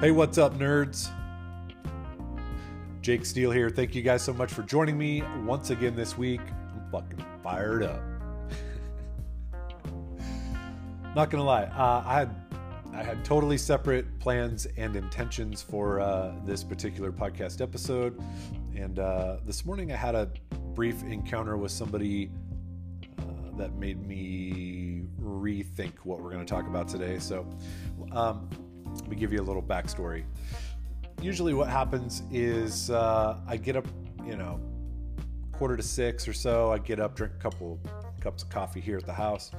Hey, what's up, nerds? Jake Steele here. Thank you guys so much for joining me once again this week. I'm fucking fired up. Not gonna lie, I had totally separate plans and intentions for this particular podcast episode, and this morning I had a brief encounter with somebody that made me rethink what we're going to talk about today. So let me give you a little backstory. Usually what happens is I get up, you know, 5:45 or so. I get up, drink a couple cups of coffee here at the house,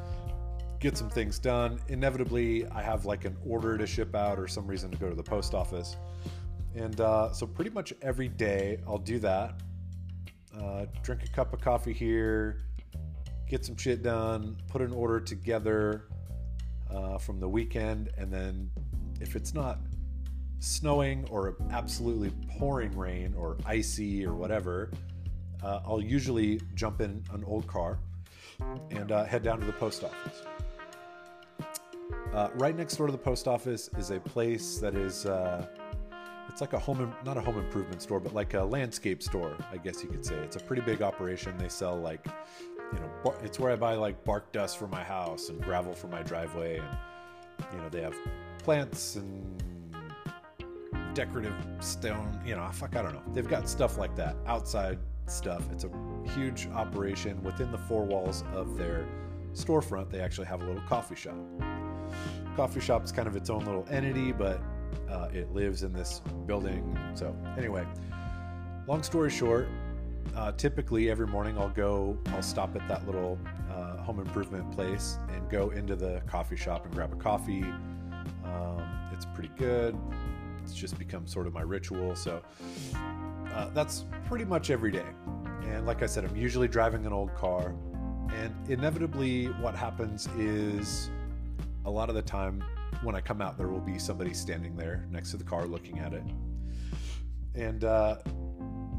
get some things done. Inevitably, I have like an order to ship out or some reason to go to the post office. And so pretty much every day I'll do that. Drink a cup of coffee here, get some shit done, put an order together from the weekend. And then if it's not snowing or absolutely pouring rain or icy or whatever, I'll usually jump in an old car and head down to the post office. Right next door to the post office is a place that is, it's like a not a home improvement store, but like a landscape store, I guess you could say. It's a pretty big operation. They sell like, you know, it's where I buy like bark dust for my house and gravel for my driveway. And, you know, they have plants and decorative stone, you know, fuck, I don't know. They've got stuff like that, outside stuff. It's a huge operation. Within the four walls of their storefront, they actually have a little coffee shop. Coffee shop is kind of its own little entity, but it lives in this building. So anyway, long story short, typically every morning I'll stop at that little home improvement place and go into the coffee shop and grab a coffee. It's pretty good. It's just become sort of my ritual. So that's pretty much every day. And like I said, I'm usually driving an old car, and inevitably what happens is a lot of the time when I come out, there will be somebody standing there next to the car looking at it. And,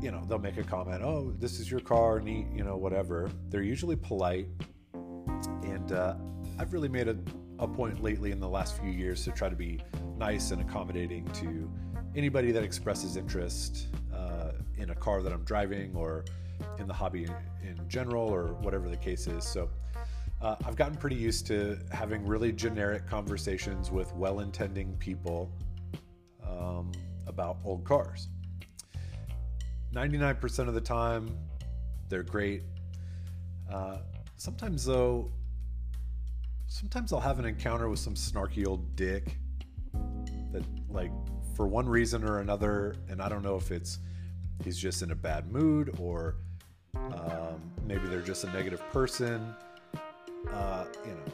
you know, they'll make a comment, oh, this is your car, neat, you know, whatever. They're usually polite. And I've really made a point lately in the last few years to try to be nice and accommodating to anybody that expresses interest in a car that I'm driving or in the hobby in general or whatever the case is. So I've gotten pretty used to having really generic conversations with well-intending people about old cars. 99% of the time, they're great. Sometimes I'll have an encounter with some snarky old dick that, like, for one reason or another, and I don't know if he's just in a bad mood or maybe they're just a negative person. You know,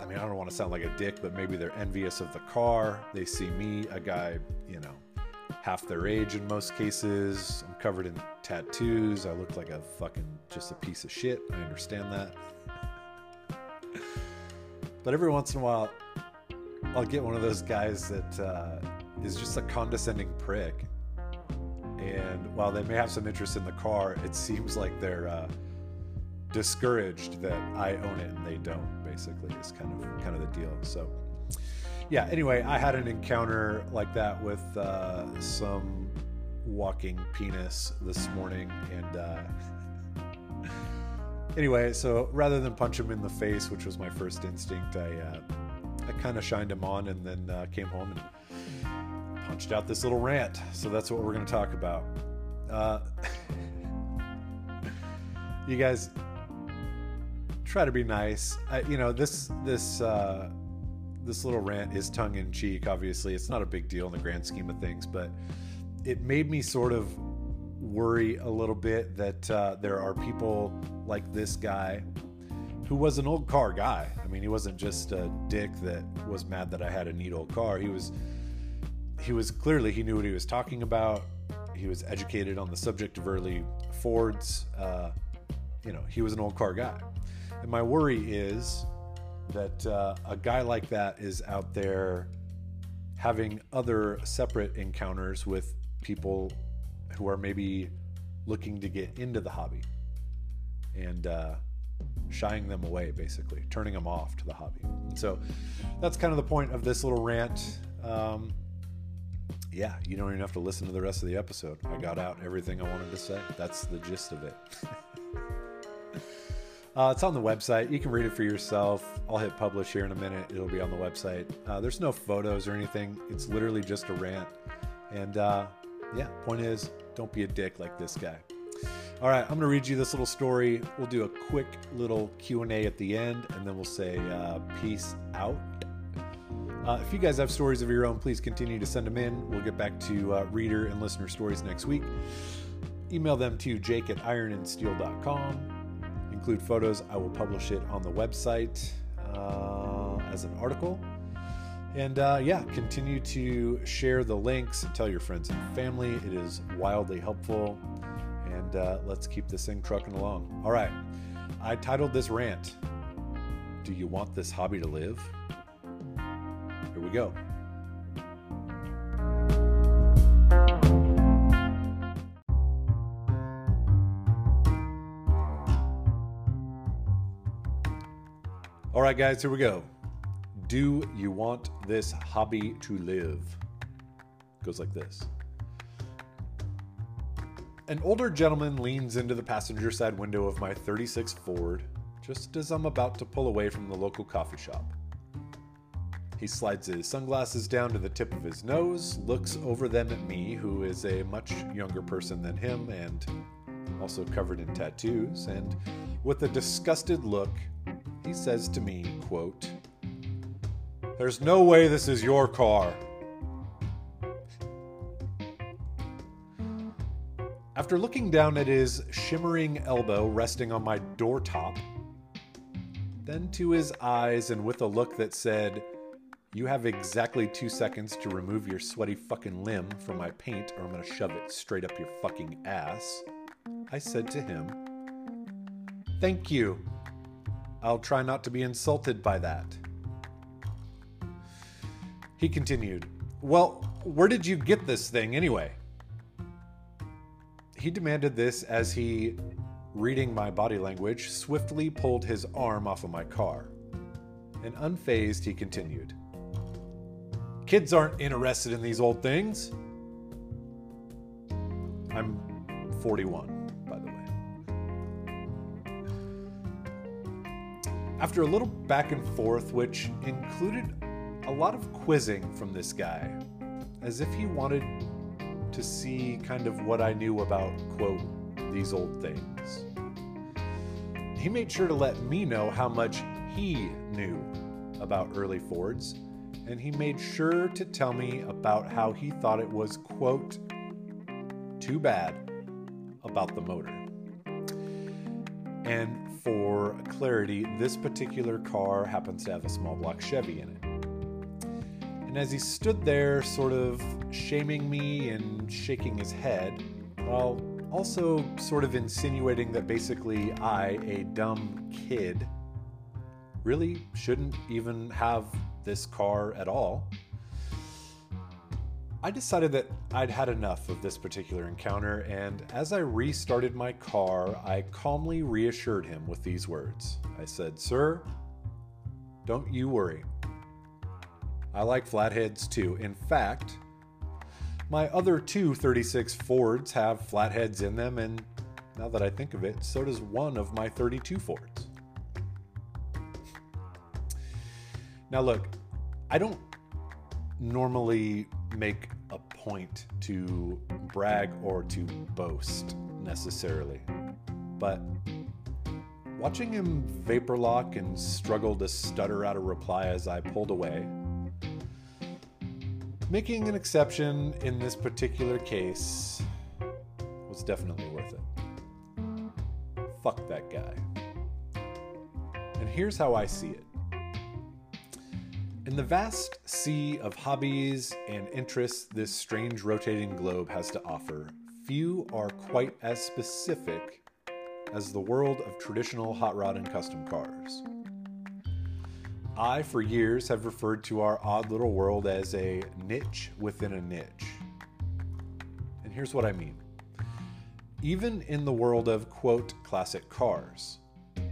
I mean, I don't want to sound like a dick, but maybe they're envious of the car. They see me, a guy, you know, half their age in most cases. I'm covered in tattoos. I look like just a piece of shit. I understand that. But every once in a while, I'll get one of those guys that is just a condescending prick. And while they may have some interest in the car, it seems like they're discouraged that I own it and they don't, basically, is kind of the deal. So yeah, anyway, I had an encounter like that with some walking penis this morning. And anyway, so rather than punch him in the face, which was my first instinct, I kind of shined him on and then came home and punched out this little rant. So that's what we're going to talk about. You guys, try to be nice. You know, this little rant is tongue in cheek. Obviously, it's not a big deal in the grand scheme of things, but it made me sort of worry a little bit that there are people like this guy who was an old car guy. I mean, he wasn't just a dick that was mad that I had a neat old car. He was clearly, he knew what he was talking about. He was educated on the subject of early Fords. You know, he was an old car guy. And my worry is that a guy like that is out there having other separate encounters with people who are maybe looking to get into the hobby and shying them away, basically, turning them off to the hobby. And so that's kind of the point of this little rant. yeah, you don't even have to listen to the rest of the episode. I got out everything I wanted to say. That's the gist of it. It's on the website. You can read it for yourself. I'll hit publish here in a minute. It'll be on the website. There's no photos or anything. It's literally just a rant. And yeah, point is, don't be a dick like this guy. All right, I'm going to read you this little story. We'll do a quick little Q&A at the end, and then we'll say peace out. If you guys have stories of your own, please continue to send them in. We'll get back to reader and listener stories next week. Email them to jake@ironandsteel.com. Include photos. I will publish it on the website as an article. And yeah, continue to share the links and tell your friends and family. It is wildly helpful. And let's keep this thing trucking along. All right. I titled this rant, "Do You Want This Hobby to Live?" Here we go. All right, guys, here we go. Do you want this hobby to live? Goes like this. An older gentleman leans into the passenger side window of my 36 Ford just as I'm about to pull away from the local coffee shop. He slides his sunglasses down to the tip of his nose, looks over them at me, who is a much younger person than him and also covered in tattoos, and with a disgusted look, he says to me, quote, "There's no way this is your car." After looking down at his shimmering elbow resting on my door top, then to his eyes and with a look that said, "You have exactly 2 seconds to remove your sweaty fucking limb from my paint or I'm gonna shove it straight up your fucking ass," I said to him, "Thank you. I'll try not to be insulted by that." He continued, "Well, where did you get this thing anyway?" He demanded this as he, reading my body language, swiftly pulled his arm off of my car. And unfazed, he continued, "Kids aren't interested in these old things." I'm 41. After a little back and forth, which included a lot of quizzing from this guy, as if he wanted to see kind of what I knew about, quote, these old things, he made sure to let me know how much he knew about early Fords, and he made sure to tell me about how he thought it was, quote, too bad about the motor. And for clarity, this particular car happens to have a small block Chevy in it. And as he stood there sort of shaming me and shaking his head, while also sort of insinuating that basically I, a dumb kid, really shouldn't even have this car at all, I decided that I'd had enough of this particular encounter, and as I restarted my car, I calmly reassured him with these words. I said, "Sir, don't you worry. I like flatheads too. In fact, my other two 36 Fords have flatheads in them, and now that I think of it, so does one of my 32 Fords. Now look, I don't normally make a point to brag or to boast necessarily, but watching him vapor lock and struggle to stutter out a reply as I pulled away, making an exception in this particular case was definitely worth it. Fuck that guy. And here's how I see it. In the vast sea of hobbies and interests this strange rotating globe has to offer, few are quite as specific as the world of traditional hot rod and custom cars. I, for years, have referred to our odd little world as a niche within a niche. And here's what I mean. Even in the world of, quote, classic cars,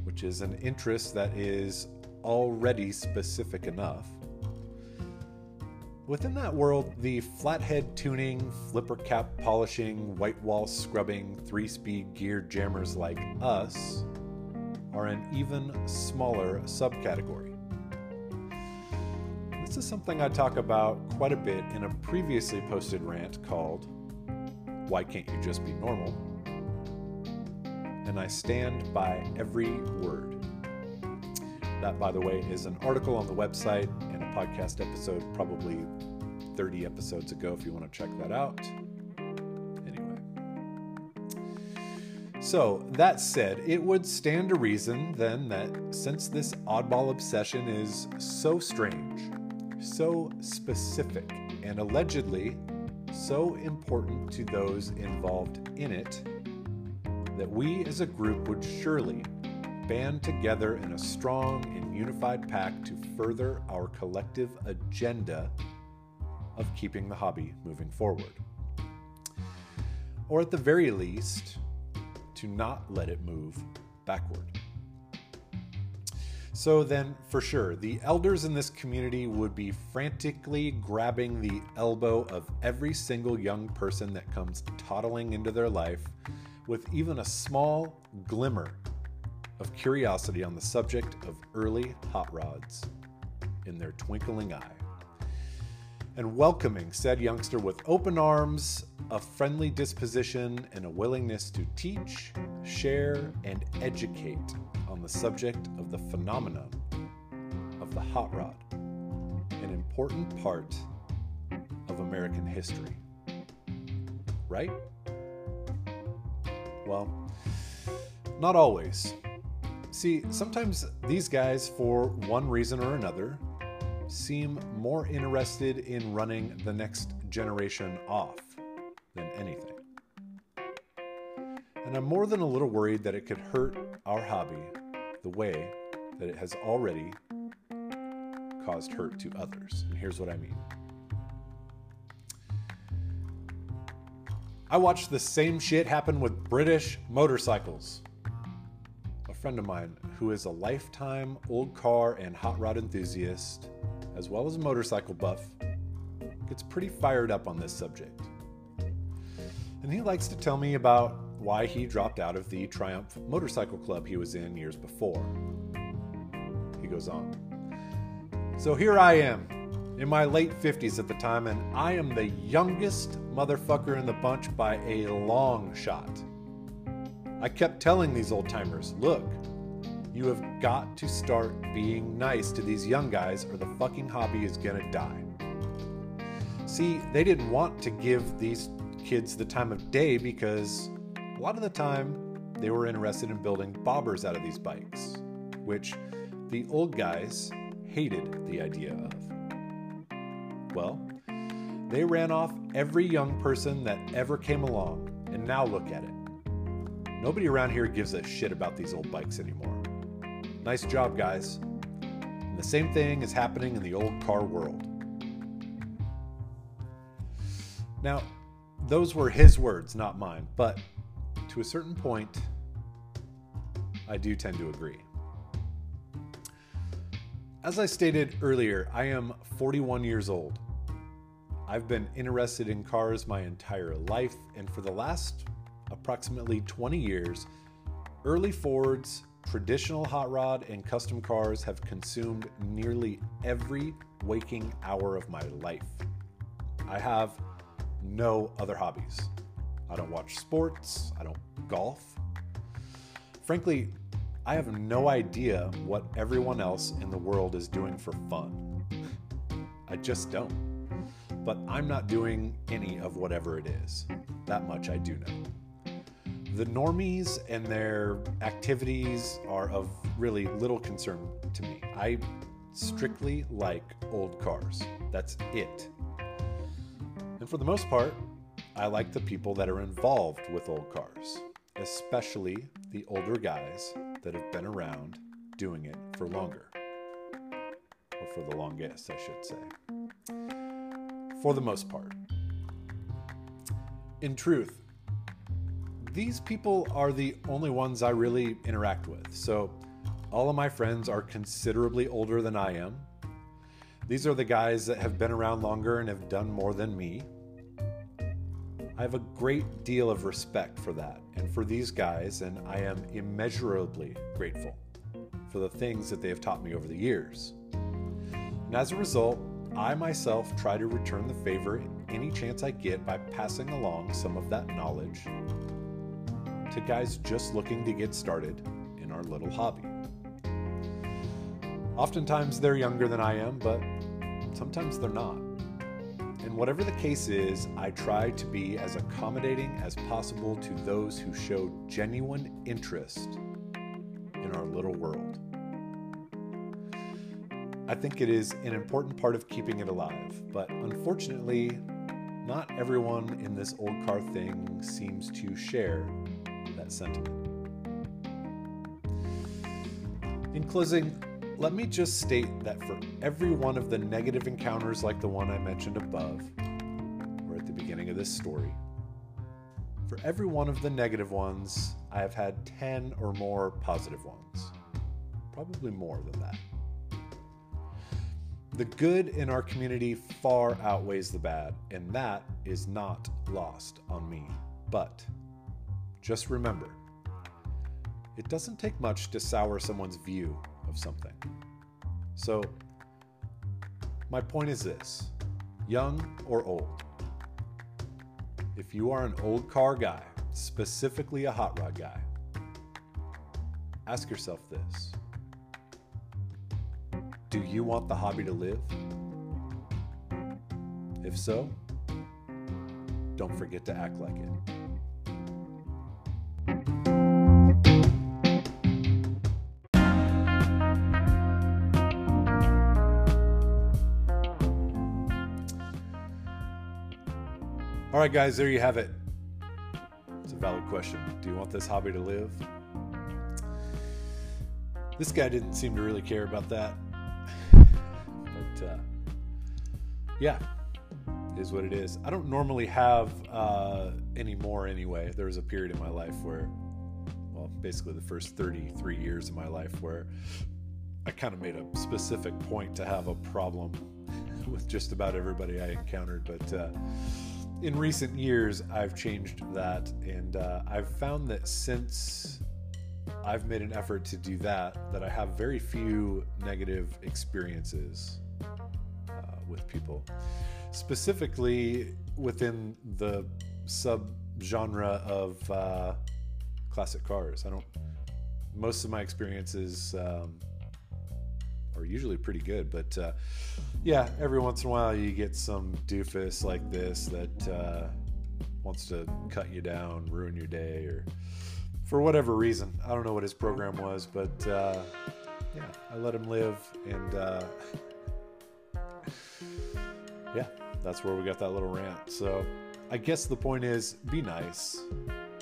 which is an interest that is already specific enough, Within that world, the flathead tuning, flipper cap polishing, white wall scrubbing, 3-speed gear jammers like us are an even smaller subcategory. This is something I talk about quite a bit in a previously posted rant called "Why Can't You Just Be Normal?" And I stand by every word. That, by the way, is an article on the website and a podcast episode probably 30 episodes ago if you want to check that out. Anyway. So, that said, it would stand to reason then that since this oddball obsession is so strange, so specific, and allegedly so important to those involved in it, that we as a group would surely band together in a strong and unified pack to further our collective agenda of keeping the hobby moving forward. Or at the very least, to not let it move backward. So then, for sure, the elders in this community would be frantically grabbing the elbow of every single young person that comes toddling into their life with even a small glimmer of curiosity on the subject of early hot rods in their twinkling eye, and welcoming said youngster with open arms, a friendly disposition, and a willingness to teach, share, and educate on the subject of the phenomenon of the hot rod, an important part of American history. Right? Well, not always. See, sometimes these guys, for one reason or another, seem more interested in running the next generation off than anything. And I'm more than a little worried that it could hurt our hobby the way that it has already caused hurt to others. And here's what I mean. I watched the same shit happen with British motorcycles. A friend of mine, who is a lifetime old car and hot rod enthusiast, as well as a motorcycle buff, gets pretty fired up on this subject. And he likes to tell me about why he dropped out of the Triumph Motorcycle Club he was in years before. He goes on. So here I am, in my late 50s at the time, and I am the youngest motherfucker in the bunch by a long shot. I kept telling these old-timers, look, you have got to start being nice to these young guys or the fucking hobby is gonna die. See, they didn't want to give these kids the time of day because a lot of the time they were interested in building bobbers out of these bikes, which the old guys hated the idea of. Well, they ran off every young person that ever came along, and now look at it. Nobody around here gives a shit about these old bikes anymore. Nice job, guys. And the same thing is happening in the old car world. Now, those were his words, not mine, but to a certain point, I do tend to agree. As I stated earlier, I am 41 years old. I've been interested in cars my entire life, and for the last approximately 20 years, early Fords, traditional hot rod, and custom cars have consumed nearly every waking hour of my life. I have no other hobbies. I don't watch sports, I don't golf. Frankly, I have no idea what everyone else in the world is doing for fun. I just don't. But I'm not doing any of whatever it is. That much I do know. The normies and their activities are of really little concern to me. I strictly like old cars. That's it. And for the most part, I like the people that are involved with old cars, especially the older guys that have been around doing it for longer. Or for the longest, I should say. For the most part. In truth, these people are the only ones I really interact with. So all of my friends are considerably older than I am. These are the guys that have been around longer and have done more than me. I have a great deal of respect for that and for these guys, and I am immeasurably grateful for the things that they have taught me over the years. And as a result, I myself try to return the favor any chance I get by passing along some of that knowledge to guys just looking to get started in our little hobby. Oftentimes they're younger than I am, but sometimes they're not. And whatever the case is, I try to be as accommodating as possible to those who show genuine interest in our little world. I think it is an important part of keeping it alive, but unfortunately, not everyone in this old car thing seems to share that sentiment. In closing, let me just state that for every one of the negative encounters like the one I mentioned above, or at the beginning of this story, for every one of the negative ones, I have had 10 or more positive ones. Probably more than that. The good in our community far outweighs the bad, and that is not lost on me. But just remember, it doesn't take much to sour someone's view of something. So my point is this, young or old, if you are an old car guy, specifically a hot rod guy, ask yourself this. Do you want the hobby to live? If so, don't forget to act like it. All right, guys, there you have it. It's a valid question. Do you want this hobby to live? This guy didn't seem to really care about that. But yeah, it is what it is. I don't normally have any more anyway. There was a period in my life where, well, basically the first 33 years of my life where I kind of made a specific point to have a problem with just about everybody I encountered. But in recent years, I've changed that, and I've found that since I've made an effort to do that I have very few negative experiences with people, specifically within the sub-genre of classic cars. Most of my experiences are usually pretty good, but yeah, every once in a while you get some doofus like this that wants to cut you down, ruin your day, or for whatever reason. I don't know what his program was, but yeah, I let him live, and yeah, that's where we got that little rant. So I guess the point is, be nice.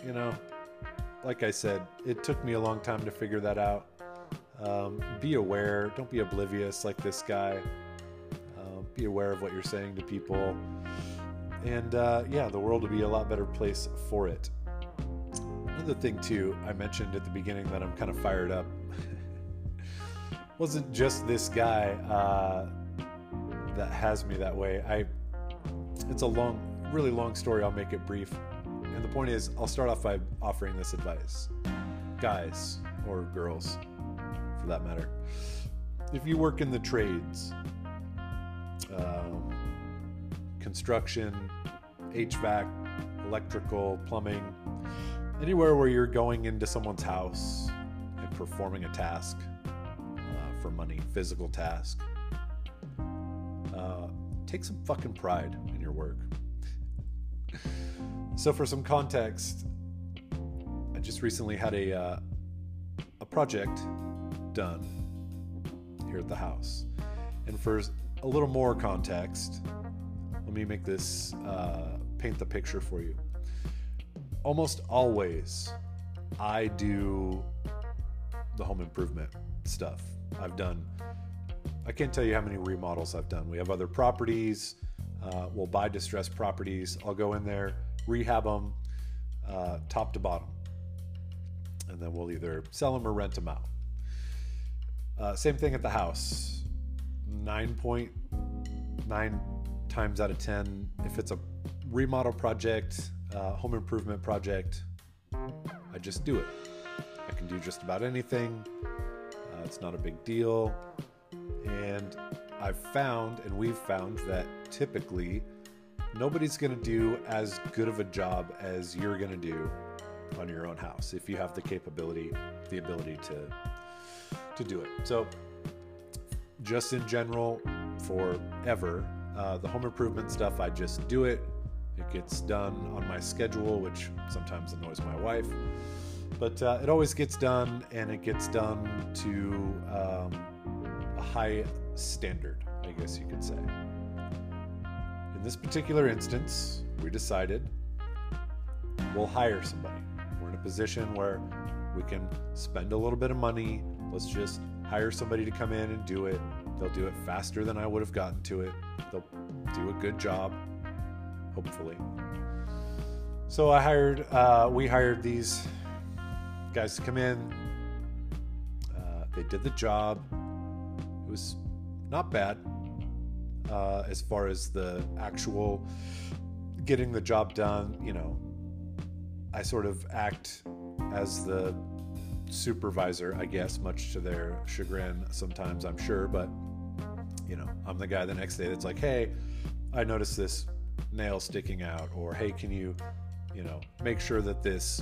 You know, like I said, it took me a long time to figure that out. Be aware, don't be oblivious like this guy. Be aware of what you're saying to people, and yeah, the world will be a lot better place for it. Another thing too, I mentioned at the beginning that I'm kind of fired up. Wasn't just this guy that has me that way. It's a really long story. I'll make it brief, and the point is, I'll start off by offering this advice. Guys, or girls for that matter, if you work in the trades, construction, HVAC, electrical, plumbing, anywhere where you're going into someone's house and performing a task for money, physical task, take some fucking pride in your work. So for some context, I just recently had a project done here at the house. And for a little more context, let me make this, paint the picture for you. Almost always, I do the home improvement stuff. I can't tell you how many remodels I've done. We have other properties. We'll buy distressed properties. I'll go in there, rehab them, top to bottom. And then we'll either sell them or rent them out. Same thing at the house. 9.9 9 times out of 10, if it's a remodel project, home improvement project, I just do it. I can do just about anything. It's not a big deal. And I've found, and we've found, that typically nobody's going to do as good of a job as you're going to do on your own house if you have the capability, the ability to do it. So just in general, forever, the home improvement stuff, I just do it. It gets done on my schedule, which sometimes annoys my wife, but it always gets done, and it gets done to a high standard, I guess you could say. In this particular instance, we decided we'll hire somebody. We're in a position where we can spend a little bit of money. Let's just hire somebody to come in and do it. They'll do it faster than I would have gotten to it. They'll do a good job, hopefully. So we hired these guys to come in. They did the job. It was not bad as far as the actual getting the job done. You know, I sort of act as the supervisor, I guess, much to their chagrin sometimes, I'm sure, but you know, I'm the guy the next day that's like, hey, I noticed this nail sticking out, or hey, can you make sure that this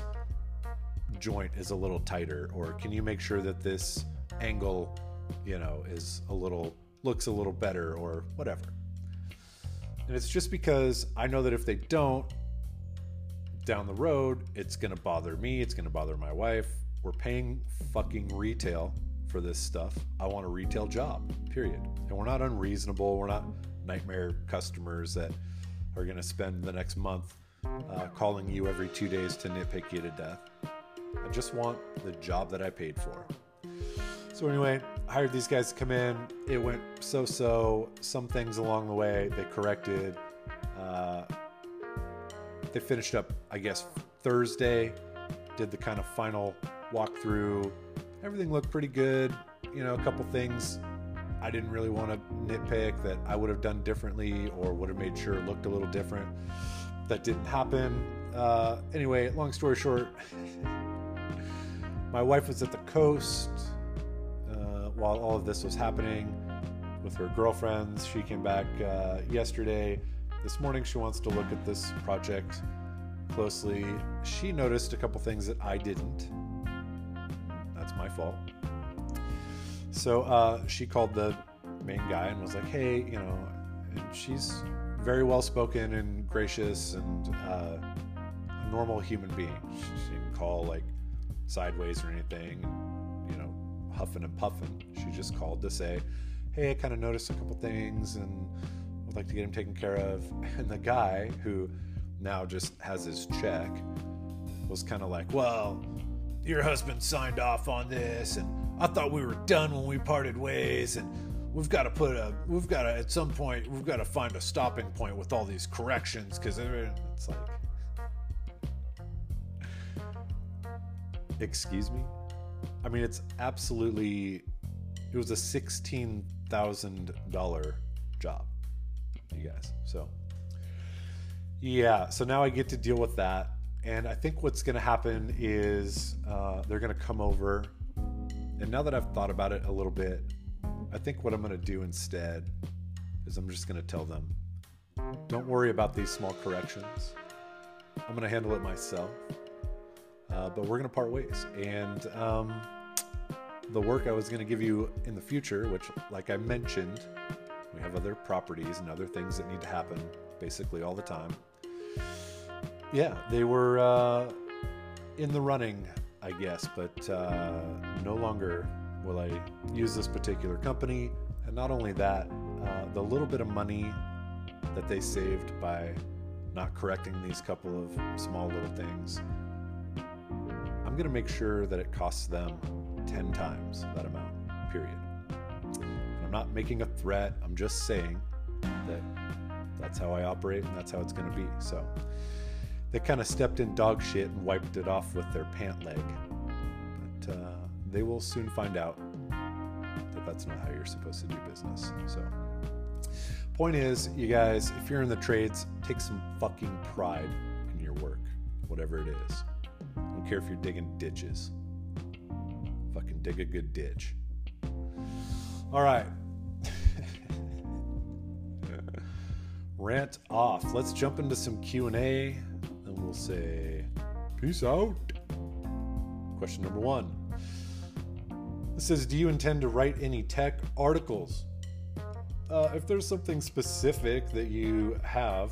joint is a little tighter, or can you make sure that this angle, is looks a little better, or whatever. And it's just because I know that if they don't, down the road, it's going to bother me, it's going to bother my wife. We're paying fucking retail for this stuff. I want a retail job, period. And we're not unreasonable. We're not nightmare customers that are going to spend the next month calling you every 2 days to nitpick you to death. I just want the job that I paid for. So anyway, I hired these guys to come in. It went so-so. Some things along the way they corrected. They finished up, I guess, Thursday, did the kind of final walkthrough. Everything looked pretty good. A couple things I didn't really want to nitpick that I would have done differently or would have made sure it looked a little different. That didn't happen. Anyway, long story short, my wife was at the coast while all of this was happening with her girlfriends. She came back yesterday. This morning, she wants to look at this project closely. She noticed a couple things that I didn't. That's my fault. So she called the main guy and was like, hey, and she's very well-spoken and gracious and a normal human being. She didn't call, sideways or anything, huffing and puffing. She just called to say, hey, I kind of noticed a couple things, and I'd like to get him taken care of. And the guy, who now just has his check, was kind of like, well, your husband signed off on this, and I thought we were done when we parted ways, and at some point, we've got to find a stopping point with all these corrections, because it's like, excuse me? I mean, it's absolutely, it was a $16,000 job, you guys. So yeah, so now I get to deal with that, and I think what's going to happen is they're going to come over, and now that I've thought about it a little bit, I think what I'm going to do instead is I'm just going to tell them, don't worry about these small corrections. I'm going to handle it myself, but we're going to part ways, and the work I was going to give you in the future, which, like I mentioned, we have other properties and other things that need to happen basically all the time. Yeah, they were in the running, I guess, but no longer will I use this particular company. And not only that, the little bit of money that they saved by not correcting these couple of small little things, I'm going to make sure that it costs them 10 times that amount, period. I'm not making a threat. I'm just saying that that's how I operate, and that's how it's going to be. So they kind of stepped in dog shit and wiped it off with their pant leg. But they will soon find out that that's not how you're supposed to do business. So Point is, you guys, if you're in the trades, take some fucking pride in your work, whatever it is. I don't care if you're digging ditches. Fucking dig a good ditch. All right. Rant off. Let's jump into some Q&A, and we'll say, peace out. Question number one. It says, do you intend to write any tech articles? If there's something specific that you have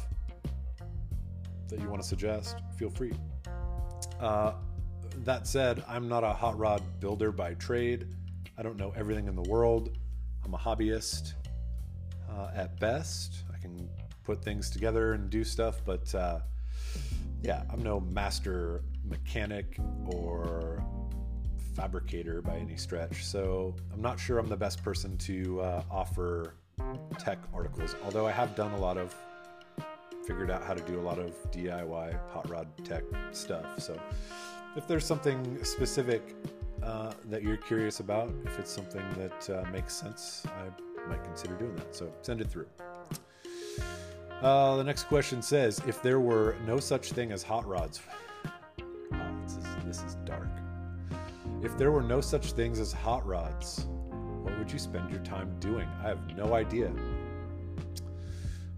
that you want to suggest, feel free. That said, I'm not a hot rod builder by trade. I don't know everything in the world. I'm a hobbyist at best. I can put things together and do stuff, but yeah, I'm no master mechanic or fabricator by any stretch. So I'm not sure I'm the best person to offer tech articles, although I have done a lot of, figured out how to do a lot of DIY hot rod tech stuff. So if there's something specific that you're curious about, if it's something that makes sense, I might consider doing that. So send it through. The next question says, if there were no such thing as hot rods, wow, this is dark. If there were no such things as hot rods, what would you spend your time doing? I have no idea.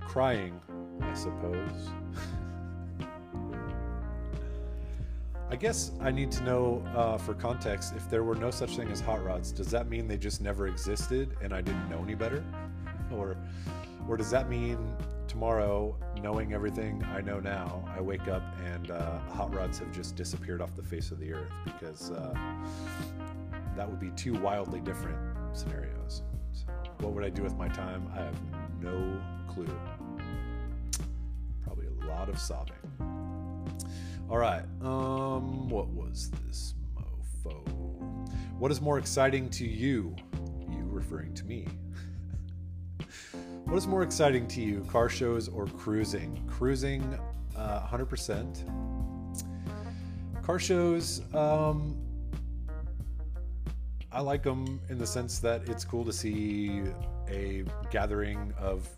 Crying, I suppose. I guess I need to know for context, if there were no such thing as hot rods, does that mean they just never existed and I didn't know any better? Or does that mean tomorrow, knowing everything I know now, I wake up and hot rods have just disappeared off the face of the earth? Because that would be two wildly different scenarios. So what would I do with my time? I have no clue. Probably a lot of sobbing. All right. What was this mofo? What is more exciting to you? You referring to me. What is more exciting to you, car shows or cruising? Cruising, 100%. Car shows, I like them in the sense that it's cool to see a gathering of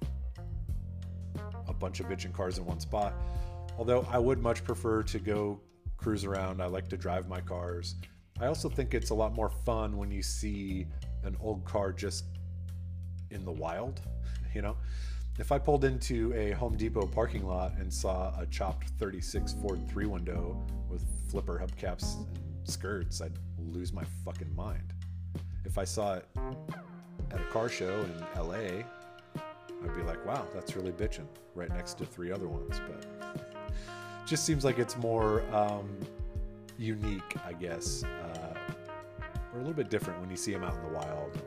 a bunch of bitchin' cars in one spot. Although I would much prefer to go cruise around. I like to drive my cars. I also think it's a lot more fun when you see an old car just in the wild. You know, if I pulled into a Home Depot parking lot and saw a chopped 36 Ford 3-window with flipper hubcaps and skirts, I'd lose my fucking mind. If I saw it at a car show in LA, I'd be like, wow, that's really bitchin', right next to three other ones. But it just seems like it's more unique, I guess, or a little bit different when you see them out in the wild.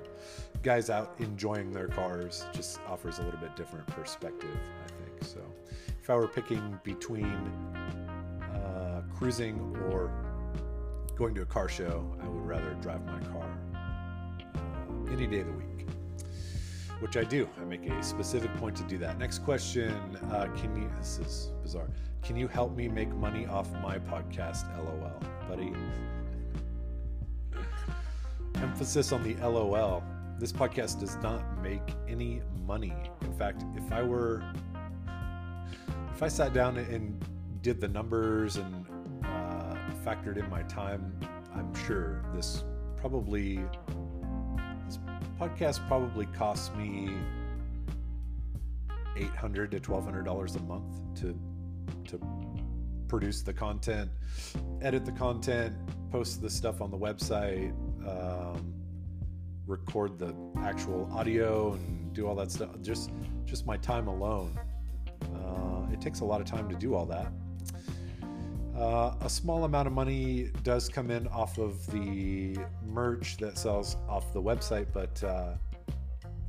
Guys out enjoying their cars just offers a little bit different perspective, I think. So if I were picking between cruising or going to a car show, I would rather drive my car any day of the week, which I do. I make a specific point to do that. Next question. This is bizarre. Can you help me make money off my podcast? LOL, buddy. Emphasis on the LOL. This podcast does not make any money. In fact, if I sat down and did the numbers and factored in my time, I'm sure this podcast probably costs me $800 to $1,200 a month to produce the content, edit the content, post the stuff on the website, record the actual audio and do all that stuff. Just my time alone. It takes a lot of time to do all that. A small amount of money does come in off of the merch that sells off the website, but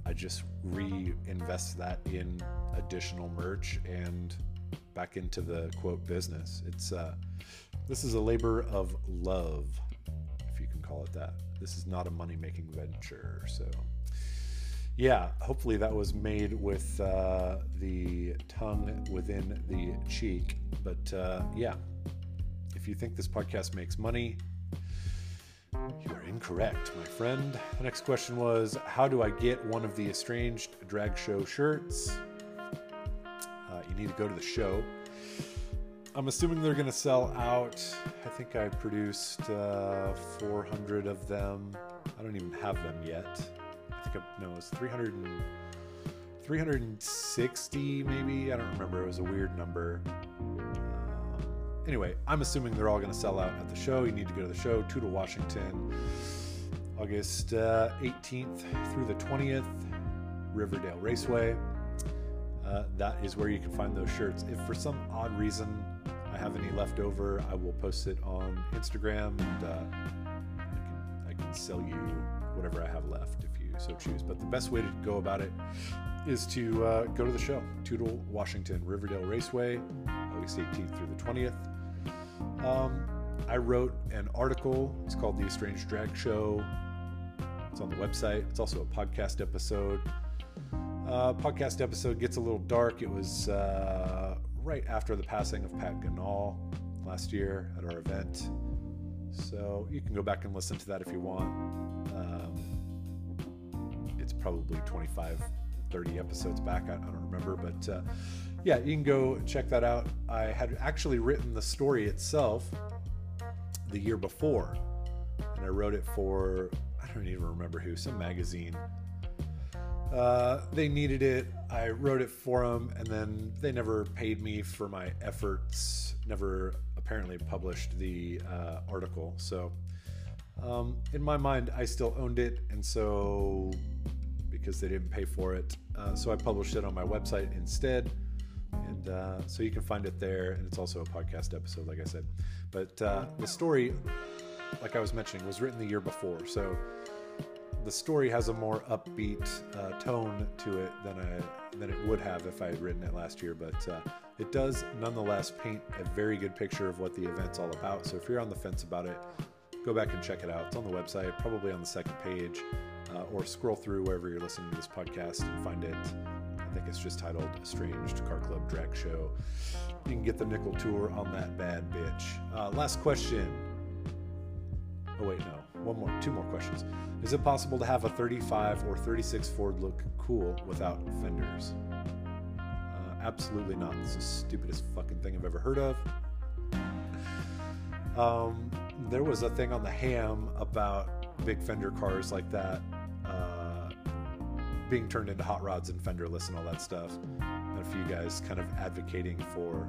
I just reinvest that in additional merch and back into the quote business. It's this is a labor of love, if you can call it that. This is not a money-making venture. So yeah, hopefully that was made with the tongue within the cheek. But yeah, if you think this podcast makes money, You're incorrect, my friend. The next question was, how do I get one of the Estranged drag show shirts? You need to go to the show. I'm assuming they're going to sell out. I think I produced 400 of them. I don't even have them yet. I think no, it was 360 maybe. I don't remember. It was a weird number. Anyway, I'm assuming they're all going to sell out at the show. You need to go to the show, Tootle, Washington, August 18th through the 20th, Riverdale Raceway. That is where you can find those shirts. If for some odd reason I have any left over, I will post it on Instagram, and I can sell you whatever I have left if you so choose. But the best way to go about it is to go to the show, Tootle, Washington, Riverdale Raceway, August 18th through the 20th. I wrote an article. It's called The Estranged Drag Show. It's on the website. It's also a podcast episode. Podcast episode gets a little dark. It was right after the passing of Pat Ganahl last year at our event. So you can go back and listen to that if you want. It's probably 25, 30 episodes back. I don't remember, but yeah, you can go check that out. I had actually written the story itself the year before, and I wrote it for, I don't even remember who, some magazine. They needed it. I wrote it for them, and then they never paid me for my efforts, never apparently published the article. So in my mind, I still owned it, and so because they didn't pay for it, so I published it on my website instead, and so you can find it there, and it's also a podcast episode, like I said. But the story, like I was mentioning, was written the year before, so the story has a more upbeat tone to it than it would have if I had written it last year, but it does nonetheless paint a very good picture of what the event's all about. So if you're on the fence about it, go back and check it out. It's on the website, probably on the second page, or scroll through wherever you're listening to this podcast and find it. I think it's just titled Estranged Car Club Drag Show. You can get the nickel tour on that bad bitch. Last question. Oh wait, no. Two more questions. Is it possible to have a 35 or 36 Ford look cool without fenders? Absolutely not. It's the stupidest fucking thing I've ever heard of. There was a thing on the ham about big fender cars like that being turned into hot rods and fenderless and all that stuff, and a few guys kind of advocating for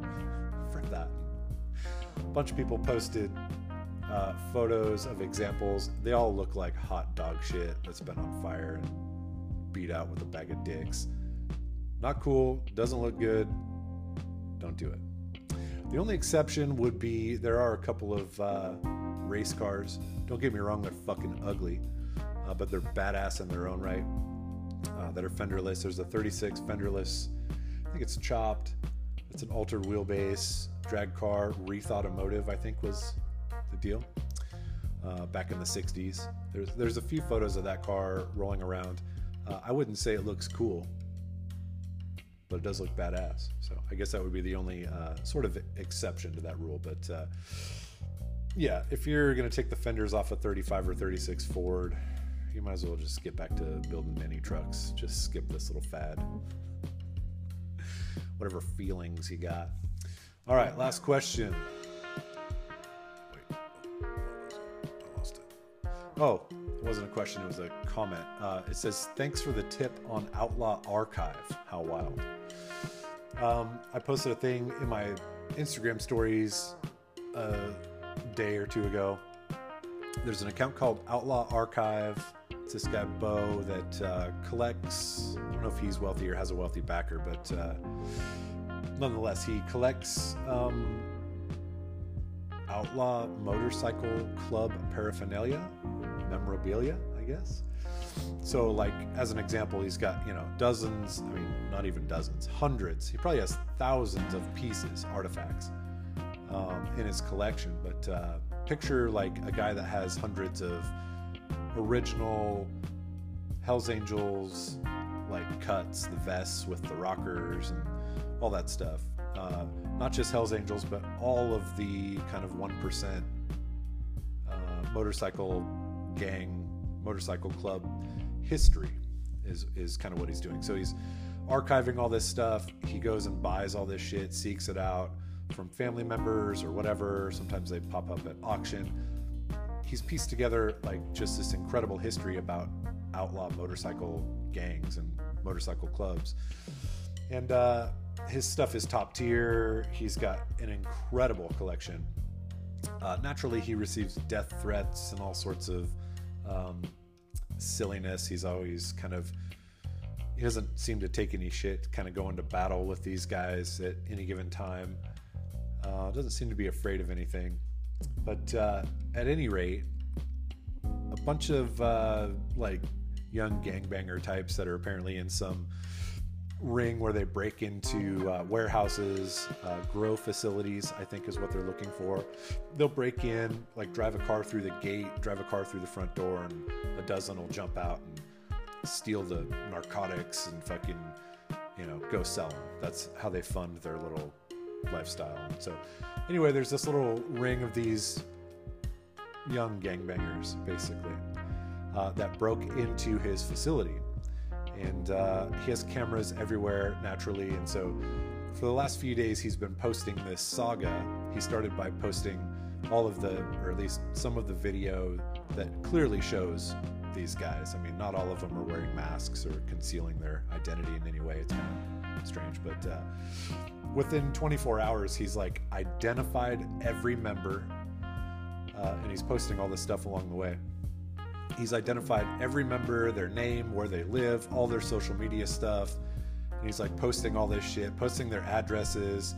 that. A bunch of people posted photos of examples. They all look like hot dog shit that's been on fire and beat out with a bag of dicks. Not cool, doesn't look good, don't do it. The only exception would be, there are a couple of race cars. Don't get me wrong, they're fucking ugly, but they're badass in their own right, that are fenderless. There's a 36 fenderless, I think it's chopped. It's an altered wheelbase drag car. Wreath Automotive, I think, was the deal back in the 60s. There's a few photos of that car rolling around. I wouldn't say it looks cool, but it does look badass. So I guess that would be the only sort of exception to that rule. But yeah, if you're going to take the fenders off a 35 or 36 Ford, you might as well just get back to building mini trucks. Just skip this little fad. Whatever feelings you got. All right, last question. Oh, it wasn't a question, it was a comment. It says, thanks for the tip on Outlaw Archive. How wild. I posted a thing in my Instagram stories a day or two ago. There's an account called Outlaw Archive. It's this guy, Bo, that collects, I don't know if he's wealthy or has a wealthy backer, but nonetheless, he collects Outlaw Motorcycle Club paraphernalia. Memorabilia, I guess. So, like, as an example, he's got, dozens, I mean, not even dozens, hundreds. He probably has thousands of pieces, artifacts, in his collection. But picture, like, a guy that has hundreds of original Hells Angels, like, cuts, the vests with the rockers and all that stuff. Not just Hells Angels, but all of the kind of 1% motorcycle gang motorcycle club history is kind of what he's doing. So he's archiving all this stuff. He goes and buys all this shit, seeks it out from family members or whatever. Sometimes they pop up at auction. He's pieced together like just this incredible history about outlaw motorcycle gangs and motorcycle clubs. And his stuff is top tier. He's got an incredible collection. Naturally, he receives death threats and all sorts of silliness. He's always kind of, he doesn't seem to take any shit, kind of go into battle with these guys at any given time. Doesn't seem to be afraid of anything. But at any rate, a bunch of like young gangbanger types that are apparently in some ring where they break into warehouses, grow facilities, I think is what they're looking for. They'll break in, like drive a car through the gate, drive a car through the front door, and a dozen will jump out and steal the narcotics and fucking, you know, go sell them. That's how they fund their little lifestyle. So anyway, there's this little ring of these young gangbangers, basically, that broke into his facility. And he has cameras everywhere, naturally. And so for the last few days, he's been posting this saga. He started by posting all of the, or at least some of the video that clearly shows these guys. I mean, not all of them are wearing masks or concealing their identity in any way. It's kind of strange. But within 24 hours, he's like identified every member. And he's posting all this stuff along the way. He's identified every member, their name, where they live, all their social media stuff. And he's like posting all this shit, posting their addresses.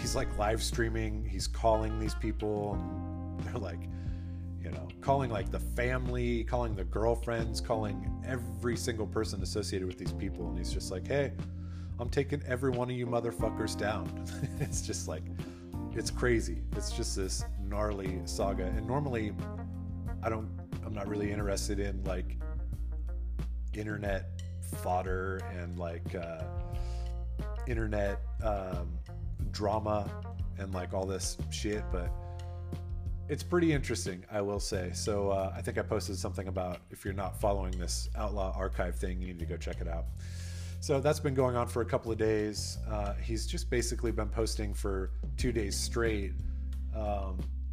He's like live streaming. He's calling these people. And they're like, you know, calling like the family, calling the girlfriends, calling every single person associated with these people. And he's just like, hey, I'm taking every one of you motherfuckers down. It's just like, it's crazy. It's just this gnarly saga. And normally I'm not really interested in like internet fodder and like internet drama and like all this shit, but it's pretty interesting, I will say. So I think I posted something about, if you're not following this Outlaw Archive thing, you need to go check it out. So that's been going on for a couple of days. He's just basically been posting for 2 days straight,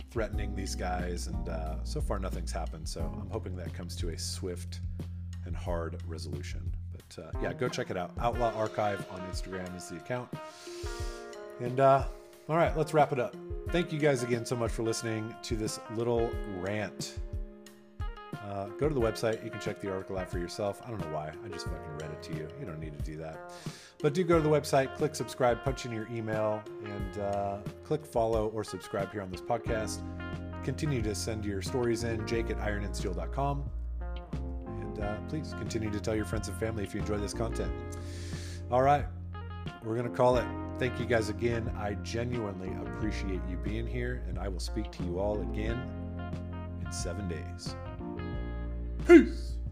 threatening these guys, and so far nothing's happened, so I'm hoping that comes to a swift and hard resolution. But yeah, go check it out. Outlaw Archive on Instagram is the account. And all right, let's wrap it up. Thank you guys again so much for listening to this little rant. Go to the website. You can check the article out for yourself. I don't know why. I just fucking read it to you. You don't need to do that. But do go to the website, click subscribe, punch in your email, and click follow or subscribe here on this podcast. Continue to send your stories in, jake@ironandsteel.com. And please continue to tell your friends and family if you enjoy this content. All right. We're going to call it. Thank you guys again. I genuinely appreciate you being here, and I will speak to you all again in 7 days. Peace.